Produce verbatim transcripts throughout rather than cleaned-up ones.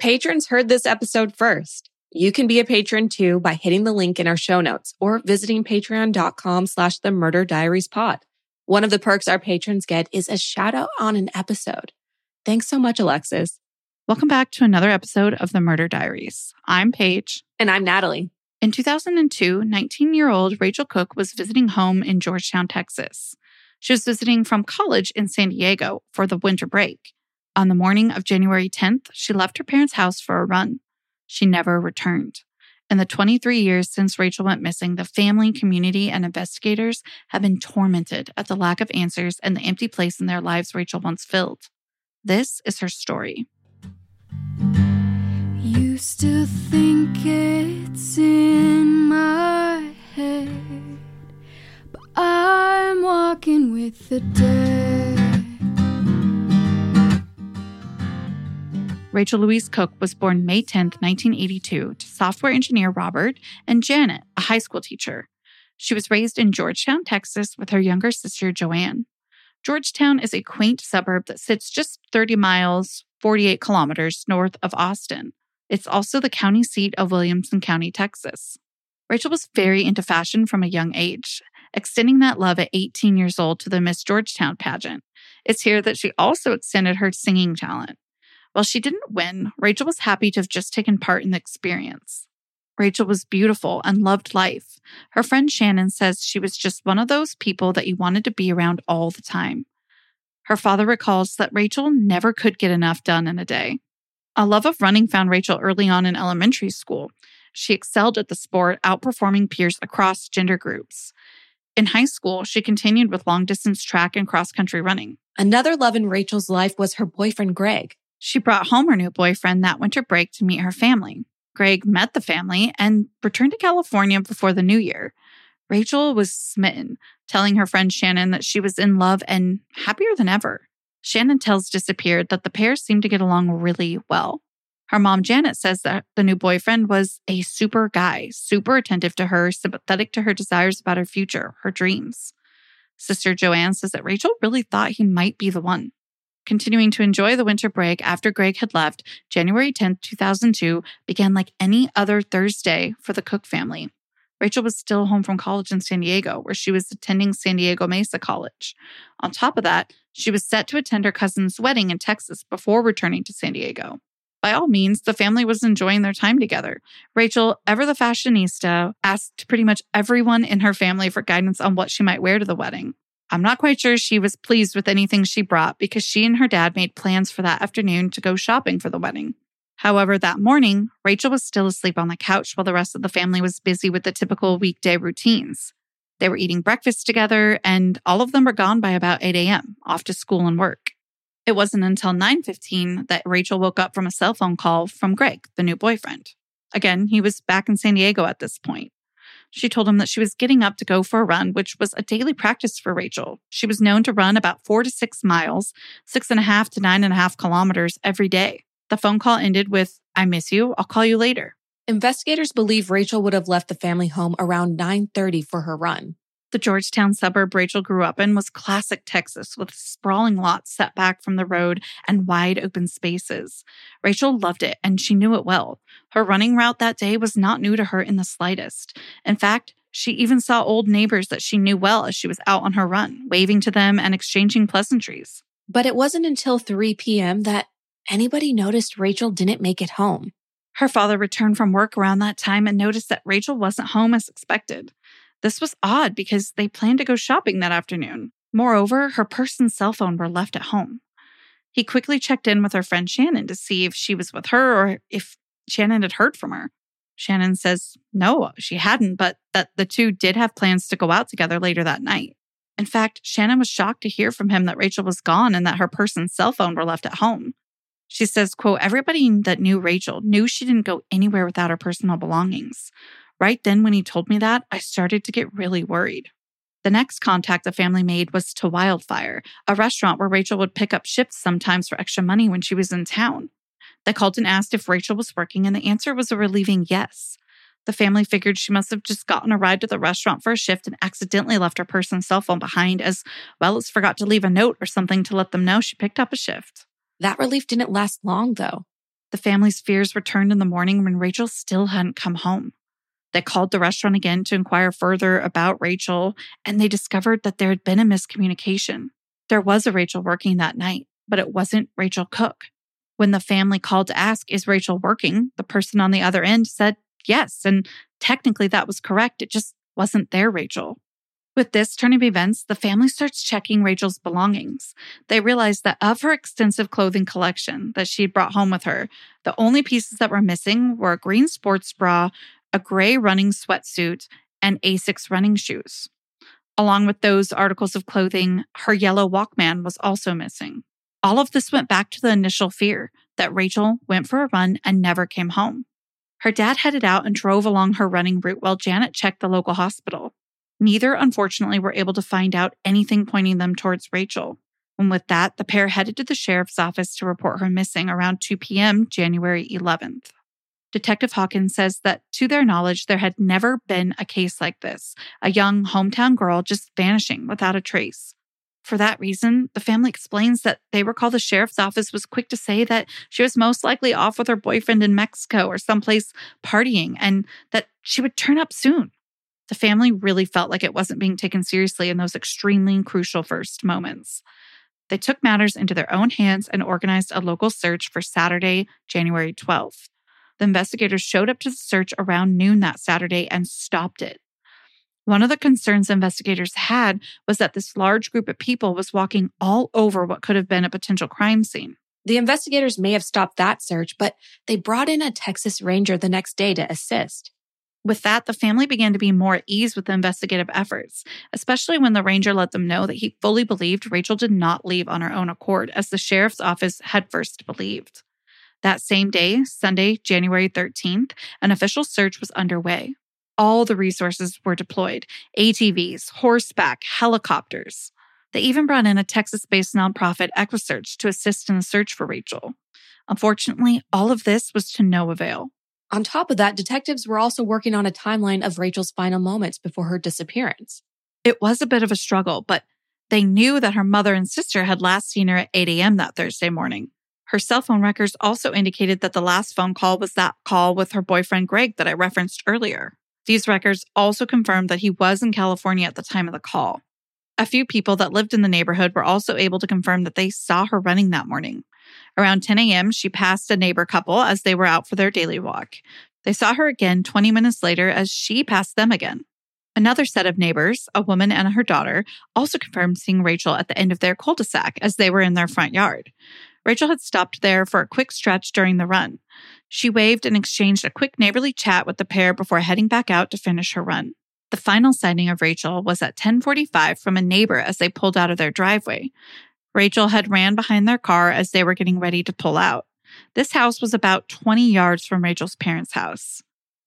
Patrons heard this episode first. You can be a patron too by hitting the link in our show notes or visiting patreon.com slash the murder diaries pod. One of the perks our patrons get is a shout out on an episode. Thanks so much, Alexis. Welcome back to another episode of The Murder Diaries. I'm Paige. And I'm Natalie. In two thousand two, nineteen-year-old Rachel Cooke was visiting home in Georgetown, Texas. She was visiting from college in San Diego for the winter break. On the morning of January tenth, she left her parents' house for a run. She never returned. In the twenty-three years since Rachel went missing, the family, community, and investigators have been tormented at the lack of answers and the empty place in their lives Rachel once filled. This is her story. Used to think it's in my head, but I'm walking with the dead. Rachel Louise Cooke was born May tenth, nineteen eighty-two, to software engineer Robert and Janet, a high school teacher. She was raised in Georgetown, Texas, with her younger sister, Joanne. Georgetown is a quaint suburb that sits just thirty miles, forty-eight kilometers north of Austin. It's also the county seat of Williamson County, Texas. Rachel was very into fashion from a young age, extending that love at eighteen years old to the Miss Georgetown pageant. It's here that she also extended her singing talent. While she didn't win, Rachel was happy to have just taken part in the experience. Rachel was beautiful and loved life. Her friend Shannon says she was just one of those people that you wanted to be around all the time. Her father recalls that Rachel never could get enough done in a day. A love of running found Rachel early on in elementary school. She excelled at the sport, outperforming peers across gender groups. In high school, she continued with long-distance track and cross-country running. Another love in Rachel's life was her boyfriend, Greg. She brought home her new boyfriend that winter break to meet her family. Greg met the family and returned to California before the new year. Rachel was smitten, telling her friend Shannon that she was in love and happier than ever. Shannon tells Disappeared that the pair seemed to get along really well. Her mom, Janet, says that the new boyfriend was a super guy, super attentive to her, sympathetic to her desires about her future, her dreams. Sister Joanne says that Rachel really thought he might be the one. Continuing to enjoy the winter break after Greg had left, January tenth, two thousand two began like any other Thursday for the Cooke family. Rachel was still home from college in San Diego, where she was attending San Diego Mesa College. On top of that, she was set to attend her cousin's wedding in Texas before returning to San Diego. By all means, the family was enjoying their time together. Rachel, ever the fashionista, asked pretty much everyone in her family for guidance on what she might wear to the wedding. I'm not quite sure she was pleased with anything she brought because she and her dad made plans for that afternoon to go shopping for the wedding. However, that morning, Rachel was still asleep on the couch while the rest of the family was busy with the typical weekday routines. They were eating breakfast together, and all of them were gone by about eight a.m., off to school and work. It wasn't until nine fifteen that Rachel woke up from a cell phone call from Greg, the new boyfriend. Again, he was back in San Diego at this point. She told him that she was getting up to go for a run, which was a daily practice for Rachel. She was known to run about four to six miles, six and a half to nine and a half kilometers every day. The phone call ended with, "I miss you. I'll call you later." Investigators believe Rachel would have left the family home around nine thirty for her run. The Georgetown suburb Rachel grew up in was classic Texas, with sprawling lots set back from the road and wide open spaces. Rachel loved it, and she knew it well. Her running route that day was not new to her in the slightest. In fact, she even saw old neighbors that she knew well as she was out on her run, waving to them and exchanging pleasantries. But it wasn't until three p.m. that anybody noticed Rachel didn't make it home. Her father returned from work around that time and noticed that Rachel wasn't home as expected. This was odd because they planned to go shopping that afternoon. Moreover, her purse and cell phone were left at home. He quickly checked in with her friend Shannon to see if she was with her or if Shannon had heard from her. Shannon says no, she hadn't, but that the two did have plans to go out together later that night. In fact, Shannon was shocked to hear from him that Rachel was gone and that her purse and cell phone were left at home. She says, quote, "Everybody that knew Rachel knew she didn't go anywhere without her personal belongings. Right then when he told me that, I started to get really worried." The next contact the family made was to Wildfire, a restaurant where Rachel would pick up shifts sometimes for extra money when she was in town. They called and asked if Rachel was working, and the answer was a relieving yes. The family figured she must have just gotten a ride to the restaurant for a shift and accidentally left her purse and cell phone behind, as well as forgot to leave a note or something to let them know she picked up a shift. That relief didn't last long, though. The family's fears returned in the morning when Rachel still hadn't come home. They called the restaurant again to inquire further about Rachel, and they discovered that there had been a miscommunication. There was a Rachel working that night, but it wasn't Rachel Cooke. When the family called to ask, is Rachel working? The person on the other end said yes, and technically that was correct. It just wasn't their Rachel. With this turn of events, the family starts checking Rachel's belongings. They realize that of her extensive clothing collection that she brought home with her, the only pieces that were missing were a green sports bra, a gray running sweatsuit, and Asics running shoes. Along with those articles of clothing, her yellow Walkman was also missing. All of this went back to the initial fear that Rachel went for a run and never came home. Her dad headed out and drove along her running route while Janet checked the local hospital. Neither, unfortunately, were able to find out anything pointing them towards Rachel. And with that, the pair headed to the sheriff's office to report her missing around two p.m. January eleventh. Detective Hawkins says that, to their knowledge, there had never been a case like this, a young hometown girl just vanishing without a trace. For that reason, the family explains that they recall the sheriff's office was quick to say that she was most likely off with her boyfriend in Mexico or someplace partying, and that she would turn up soon. The family really felt like it wasn't being taken seriously in those extremely crucial first moments. They took matters into their own hands and organized a local search for Saturday, January twelfth. The investigators showed up to the search around noon that Saturday and stopped it. One of the concerns investigators had was that this large group of people was walking all over what could have been a potential crime scene. The investigators may have stopped that search, but they brought in a Texas Ranger the next day to assist. With that, the family began to be more at ease with the investigative efforts, especially when the ranger let them know that he fully believed Rachel did not leave on her own accord, as the sheriff's office had first believed. That same day, Sunday, January thirteenth, an official search was underway. All the resources were deployed: A T Vs, horseback, helicopters. They even brought in a Texas-based nonprofit, EquuSearch, to assist in the search for Rachel. Unfortunately, all of this was to no avail. On top of that, detectives were also working on a timeline of Rachel's final moments before her disappearance. It was a bit of a struggle, but they knew that her mother and sister had last seen her at eight a.m. that Thursday morning. Her cell phone records also indicated that the last phone call was that call with her boyfriend Greg that I referenced earlier. These records also confirmed that he was in California at the time of the call. A few people that lived in the neighborhood were also able to confirm that they saw her running that morning. Around ten a.m., she passed a neighbor couple as they were out for their daily walk. They saw her again twenty minutes later as she passed them again. Another set of neighbors, a woman and her daughter, also confirmed seeing Rachel at the end of their cul-de-sac as they were in their front yard. Rachel had stopped there for a quick stretch during the run. She waved and exchanged a quick neighborly chat with the pair before heading back out to finish her run. The final sighting of Rachel was at ten forty-five from a neighbor as they pulled out of their driveway. Rachel had ran behind their car as they were getting ready to pull out. This house was about twenty yards from Rachel's parents' house.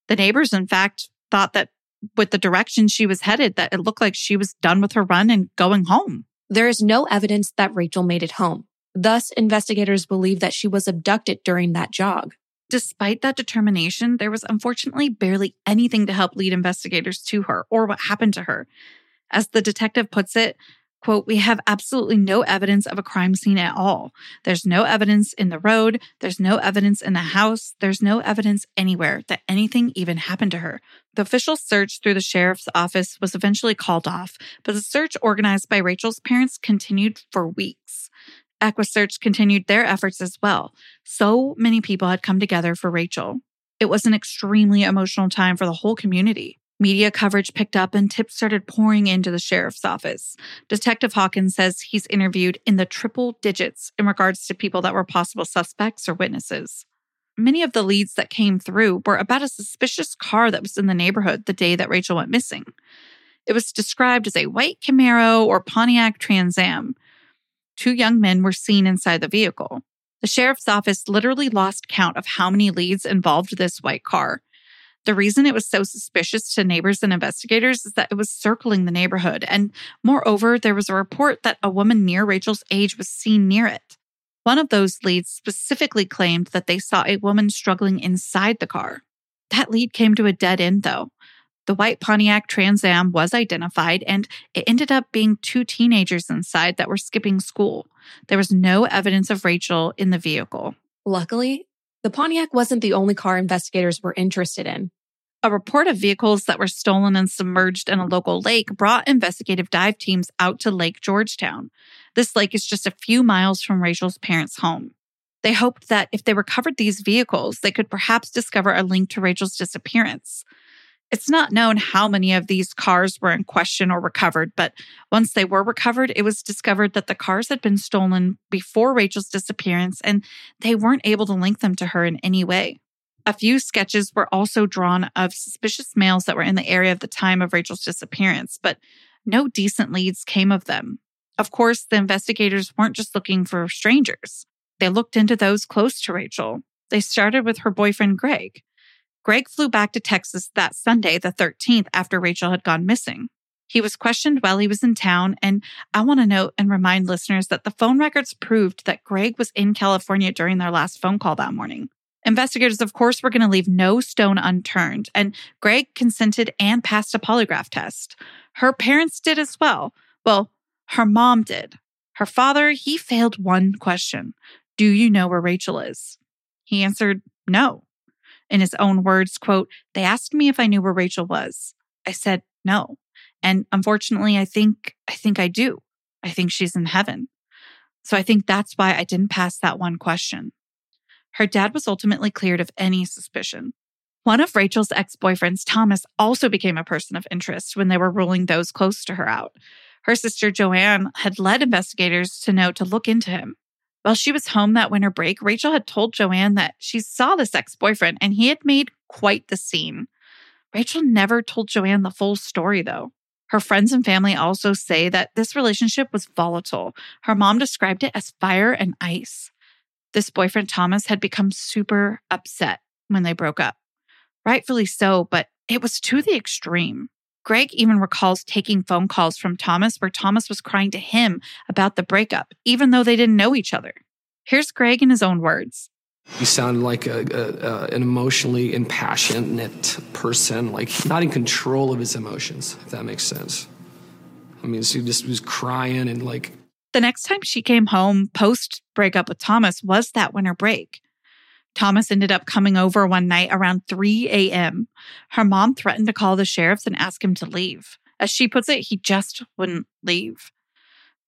The neighbors, in fact, thought that with the direction she was headed, that it looked like she was done with her run and going home. There is no evidence that Rachel made it home. Thus, investigators believe that she was abducted during that jog. Despite that determination, there was unfortunately barely anything to help lead investigators to her or what happened to her. As the detective puts it, quote, "We have absolutely no evidence of a crime scene at all. There's no evidence in the road. There's no evidence in the house. There's no evidence anywhere that anything even happened to her." The official search through the sheriff's office was eventually called off, but the search organized by Rachel's parents continued for weeks. EquuSearch continued their efforts as well. So many people had come together for Rachel. It was an extremely emotional time for the whole community. Media coverage picked up and tips started pouring into the sheriff's office. Detective Hawkins says he's interviewed in the triple digits in regards to people that were possible suspects or witnesses. Many of the leads that came through were about a suspicious car that was in the neighborhood the day that Rachel went missing. It was described as a white Camaro or Pontiac Trans Am. Two young men were seen inside the vehicle. The sheriff's office literally lost count of how many leads involved this white car. The reason it was so suspicious to neighbors and investigators is that it was circling the neighborhood, and moreover, there was a report that a woman near Rachel's age was seen near it. One of those leads specifically claimed that they saw a woman struggling inside the car. That lead came to a dead end, though. The white Pontiac Trans Am was identified, and it ended up being two teenagers inside that were skipping school. There was no evidence of Rachel in the vehicle. Luckily, The Pontiac wasn't the only car investigators were interested in. A report of vehicles that were stolen and submerged in a local lake brought investigative dive teams out to Lake Georgetown. This lake is just a few miles from Rachel's parents' home. They hoped that if they recovered these vehicles, they could perhaps discover a link to Rachel's disappearance. It's not known how many of these cars were in question or recovered, but once they were recovered, it was discovered that the cars had been stolen before Rachel's disappearance, and they weren't able to link them to her in any way. A few sketches were also drawn of suspicious males that were in the area at the time of Rachel's disappearance, but no decent leads came of them. Of course, the investigators weren't just looking for strangers. They looked into those close to Rachel. They started with her boyfriend, Greg. Greg flew back to Texas that Sunday, the thirteenth, after Rachel had gone missing. He was questioned while he was in town, and I want to note and remind listeners that the phone records proved that Greg was in California during their last phone call that morning. Investigators, of course, were going to leave no stone unturned, and Greg consented and passed a polygraph test. Her parents did as well. Well, her mom did. Her father, he failed one question. Do you know where Rachel is? He answered, no. In his own words, quote, they asked me if I knew where Rachel was. I said, no. And unfortunately, I think, I think I do. I think she's in heaven. So I think that's why I didn't pass that one question. Her dad was ultimately cleared of any suspicion. One of Rachel's ex-boyfriends, Thomas, also became a person of interest when they were ruling those close to her out. Her sister, Joanne, had led investigators to know to look into him. While she was home that winter break, Rachel had told Joanne that she saw this ex-boyfriend and he had made quite the scene. Rachel never told Joanne the full story, though. Her friends and family also say that this relationship was volatile. Her mom described it as fire and ice. This boyfriend, Thomas, had become super upset when they broke up. Rightfully so, but it was to the extreme. Greg even recalls taking phone calls from Thomas where Thomas was crying to him about the breakup, even though they didn't know each other. Here's Greg in his own words. He sounded like a, a, a, an emotionally impassionate person, like not in control of his emotions, if that makes sense. I mean, so he just was crying and like... The next time she came home post-breakup with Thomas was that winter break. Thomas ended up coming over one night around three a.m. Her mom threatened to call the sheriff's and ask him to leave. As she puts it, he just wouldn't leave.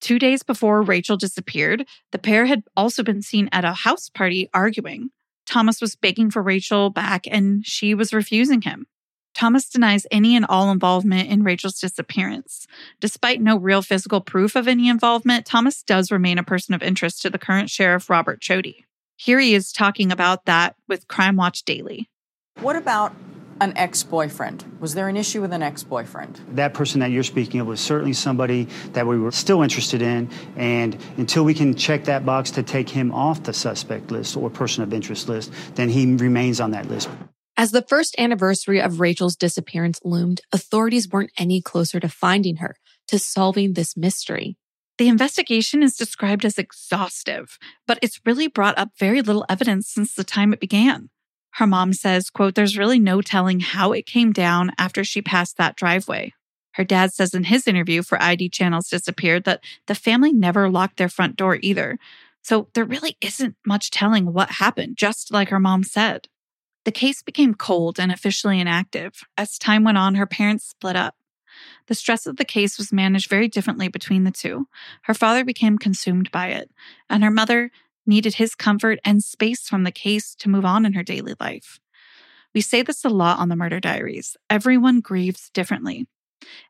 Two days before Rachel disappeared, the pair had also been seen at a house party arguing. Thomas was begging for Rachel back, and she was refusing him. Thomas denies any and all involvement in Rachel's disappearance. Despite no real physical proof of any involvement, Thomas does remain a person of interest to the current sheriff, Robert Chody. Here he is talking about that with Crime Watch Daily. What about an ex-boyfriend? Was there an issue with an ex-boyfriend? That person that you're speaking of was certainly somebody that we were still interested in, and until we can check that box to take him off the suspect list or person of interest list, then he remains on that list. As the first anniversary of Rachel's disappearance loomed, authorities weren't any closer to finding her, to solving this mystery. The investigation is described as exhaustive, but it's really brought up very little evidence since the time it began. Her mom says, quote, there's really no telling how it came down after she passed that driveway. Her dad says in his interview for I D Channel's Disappeared that the family never locked their front door either. So there really isn't much telling what happened, just like her mom said. The case became cold and officially inactive. As time went on, her parents split up. The stress of the case was managed very differently between the two. Her father became consumed by it, and her mother needed his comfort and space from the case to move on in her daily life. We say this a lot on the Murder Diaries. Everyone grieves differently.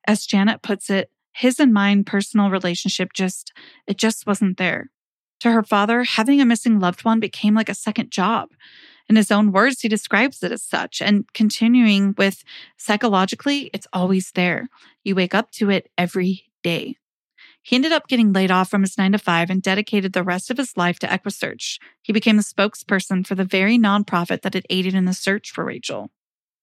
As Janet puts it, his and mine personal relationship just, it just wasn't there. To her father, having a missing loved one became like a second job. In his own words, he describes it as such, and continuing with, psychologically, it's always there. You wake up to it every day. He ended up getting laid off from his nine to five and dedicated the rest of his life to EquuSearch. He became the spokesperson for the very nonprofit that had aided in the search for Rachel.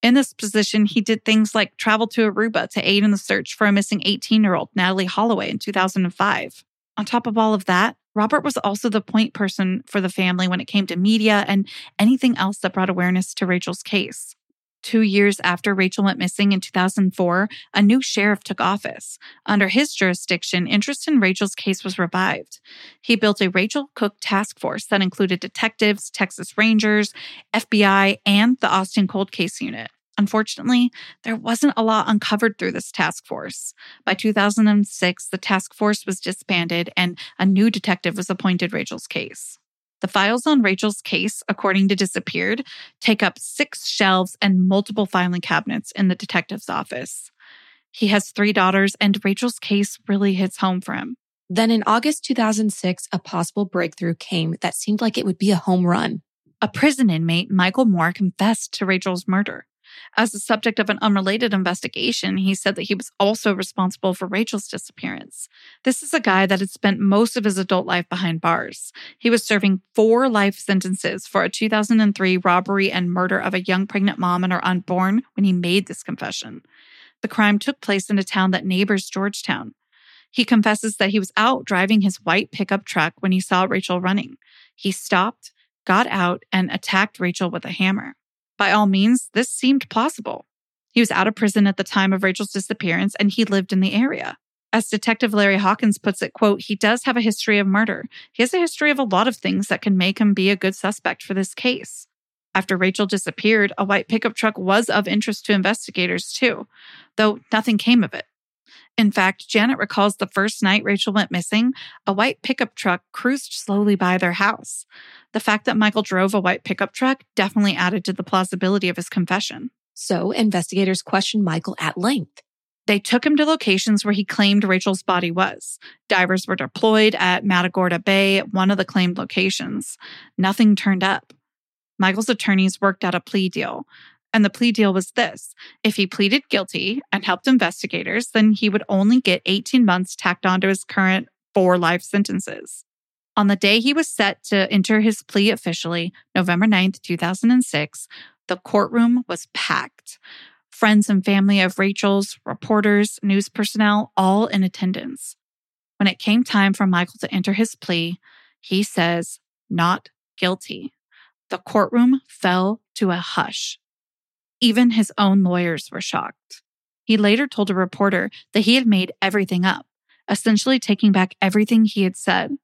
In this position, he did things like travel to Aruba to aid in the search for a missing eighteen-year-old, Natalie Holloway, in two thousand five. On top of all of that, Robert was also the point person for the family when it came to media and anything else that brought awareness to Rachel's case. Two years after Rachel went missing in two thousand four, a new sheriff took office. Under his jurisdiction, interest in Rachel's case was revived. He built a Rachel Cooke task force that included detectives, Texas Rangers, F B I, and the Austin Cold Case Unit. Unfortunately, there wasn't a lot uncovered through this task force. By two thousand six, the task force was disbanded and a new detective was appointed to Rachel's case. The files on Rachel's case, according to Disappeared, take up six shelves and multiple filing cabinets in the detective's office. He has three daughters, and Rachel's case really hits home for him. Then in August two thousand six, a possible breakthrough came that seemed like it would be a home run. A prison inmate, Michael Moore, confessed to Rachel's murder. As the subject of an unrelated investigation, he said that he was also responsible for Rachel's disappearance. This is a guy that had spent most of his adult life behind bars. He was serving four life sentences for a two thousand three robbery and murder of a young pregnant mom and her unborn when he made this confession. The crime took place in a town that neighbors Georgetown. He confesses that he was out driving his white pickup truck when he saw Rachel running. He stopped, got out, and attacked Rachel with a hammer. By all means, this seemed plausible. He was out of prison at the time of Rachel's disappearance, and he lived in the area. As Detective Larry Hawkins puts it, quote, "He does have a history of murder. He has a history of a lot of things that can make him be a good suspect for this case." After Rachel disappeared, a white pickup truck was of interest to investigators too, though nothing came of it. In fact, Janet recalls the first night Rachel went missing, a white pickup truck cruised slowly by their house. The fact that Michael drove a white pickup truck definitely added to the plausibility of his confession. So investigators questioned Michael at length. They took him to locations where he claimed Rachel's body was. Divers were deployed at Matagorda Bay, one of the claimed locations. Nothing turned up. Michael's attorneys worked out a plea deal. And the plea deal was this: if he pleaded guilty and helped investigators, then he would only get eighteen months tacked onto his current four life sentences. On the day he was set to enter his plea officially, November ninth, two thousand six, the courtroom was packed. Friends and family of Rachel's, reporters, news personnel, all in attendance. When it came time for Michael to enter his plea, he says, "Not guilty." The courtroom fell to a hush. Even his own lawyers were shocked. He later told a reporter that he had made everything up, essentially taking back everything he had said.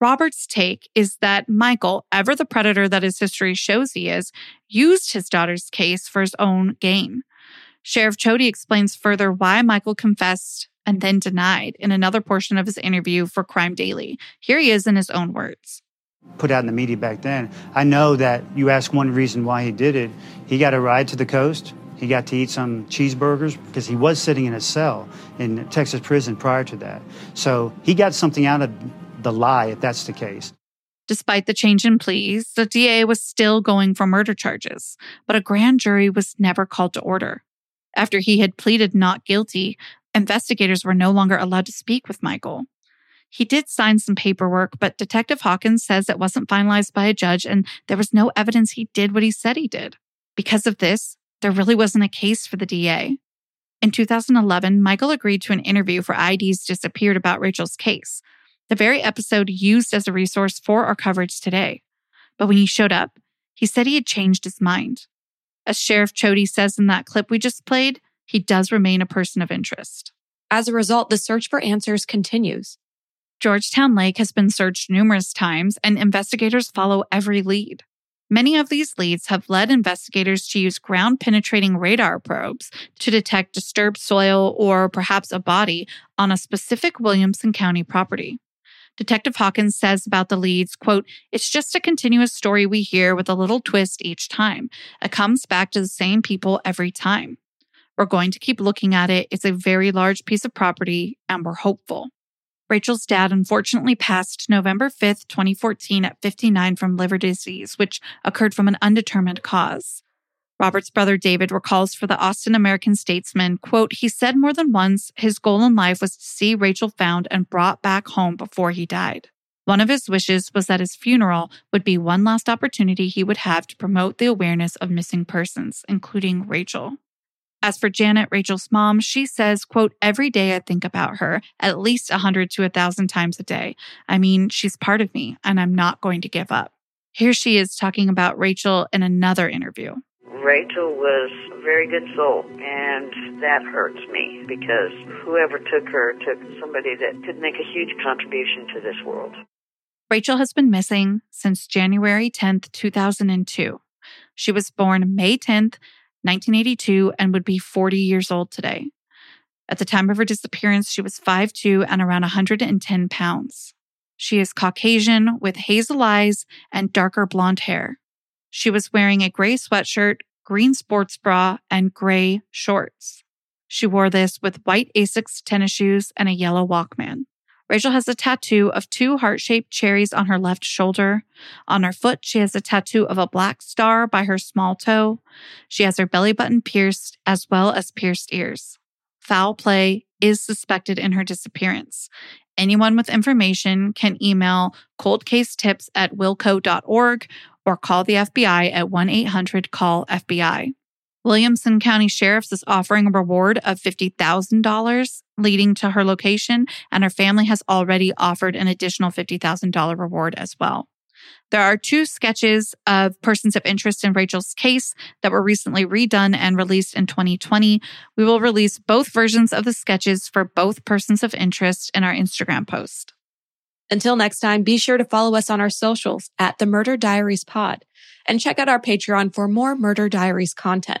Robert's take is that Michael, ever the predator that his history shows he is, used his daughter's case for his own gain. Sheriff Chody explains further why Michael confessed and then denied in another portion of his interview for Crime Daily. Here he is in his own words. Put out in the media back then, I know that you ask one reason why he did it. He got a ride to the coast. He got to eat some cheeseburgers because he was sitting in a cell in Texas prison prior to that. So he got something out of the lie, if that's the case. Despite the change in pleas, the D A was still going for murder charges, but a grand jury was never called to order. After he had pleaded not guilty, investigators were no longer allowed to speak with Michael. He did sign some paperwork, but Detective Hawkins says it wasn't finalized by a judge and there was no evidence he did what he said he did. Because of this, there really wasn't a case for the D A. In two thousand eleven, Michael agreed to an interview for I D's Disappeared about Rachel's case, the very episode used as a resource for our coverage today. But when he showed up, he said he had changed his mind. As Sheriff Chody says in that clip we just played, he does remain a person of interest. As a result, the search for answers continues. Georgetown Lake has been searched numerous times, and investigators follow every lead. Many of these leads have led investigators to use ground-penetrating radar probes to detect disturbed soil or perhaps a body on a specific Williamson County property. Detective Hawkins says about the leads, quote, "It's just a continuous story we hear with a little twist each time. It comes back to the same people every time. We're going to keep looking at it. It's a very large piece of property, and we're hopeful." Rachel's dad unfortunately passed November fifth, twenty fourteen at fifty-nine from liver disease, which occurred from an undetermined cause. Robert's brother David recalls for the Austin American Statesman, quote, "He said more than once his goal in life was to see Rachel found and brought back home before he died. One of his wishes was that his funeral would be one last opportunity he would have to promote the awareness of missing persons, including Rachel." As for Janet, Rachel's mom, she says, quote, "Every day I think about her at least one hundred to one thousand times a day. I mean, she's part of me, and I'm not going to give up." Here she is talking about Rachel in another interview. Rachel was a very good soul, and that hurts me because whoever took her took somebody that could make a huge contribution to this world. Rachel has been missing since January tenth, two thousand two. She was born May tenth, nineteen eighty-two, and would be forty years old today. At the time of her disappearance, she was five foot two and around one hundred ten pounds. She is Caucasian with hazel eyes and darker blonde hair. She was wearing a gray sweatshirt, green sports bra, and gray shorts. She wore this with white Asics tennis shoes and a yellow Walkman. Rachel has a tattoo of two heart-shaped cherries on her left shoulder. On her foot, she has a tattoo of a black star by her small toe. She has her belly button pierced as well as pierced ears. Foul play is suspected in her disappearance. Anyone with information can email coldcasetips at wilco dot org or call the F B I at one eight hundred call F B I. Williamson County Sheriff's is offering a reward of fifty thousand dollars leading to her location, and her family has already offered an additional fifty thousand dollars reward as well. There are two sketches of persons of interest in Rachel's case that were recently redone and released in twenty twenty. We will release both versions of the sketches for both persons of interest in our Instagram post. Until next time, be sure to follow us on our socials at The Murder Diaries Pod and check out our Patreon for more Murder Diaries content.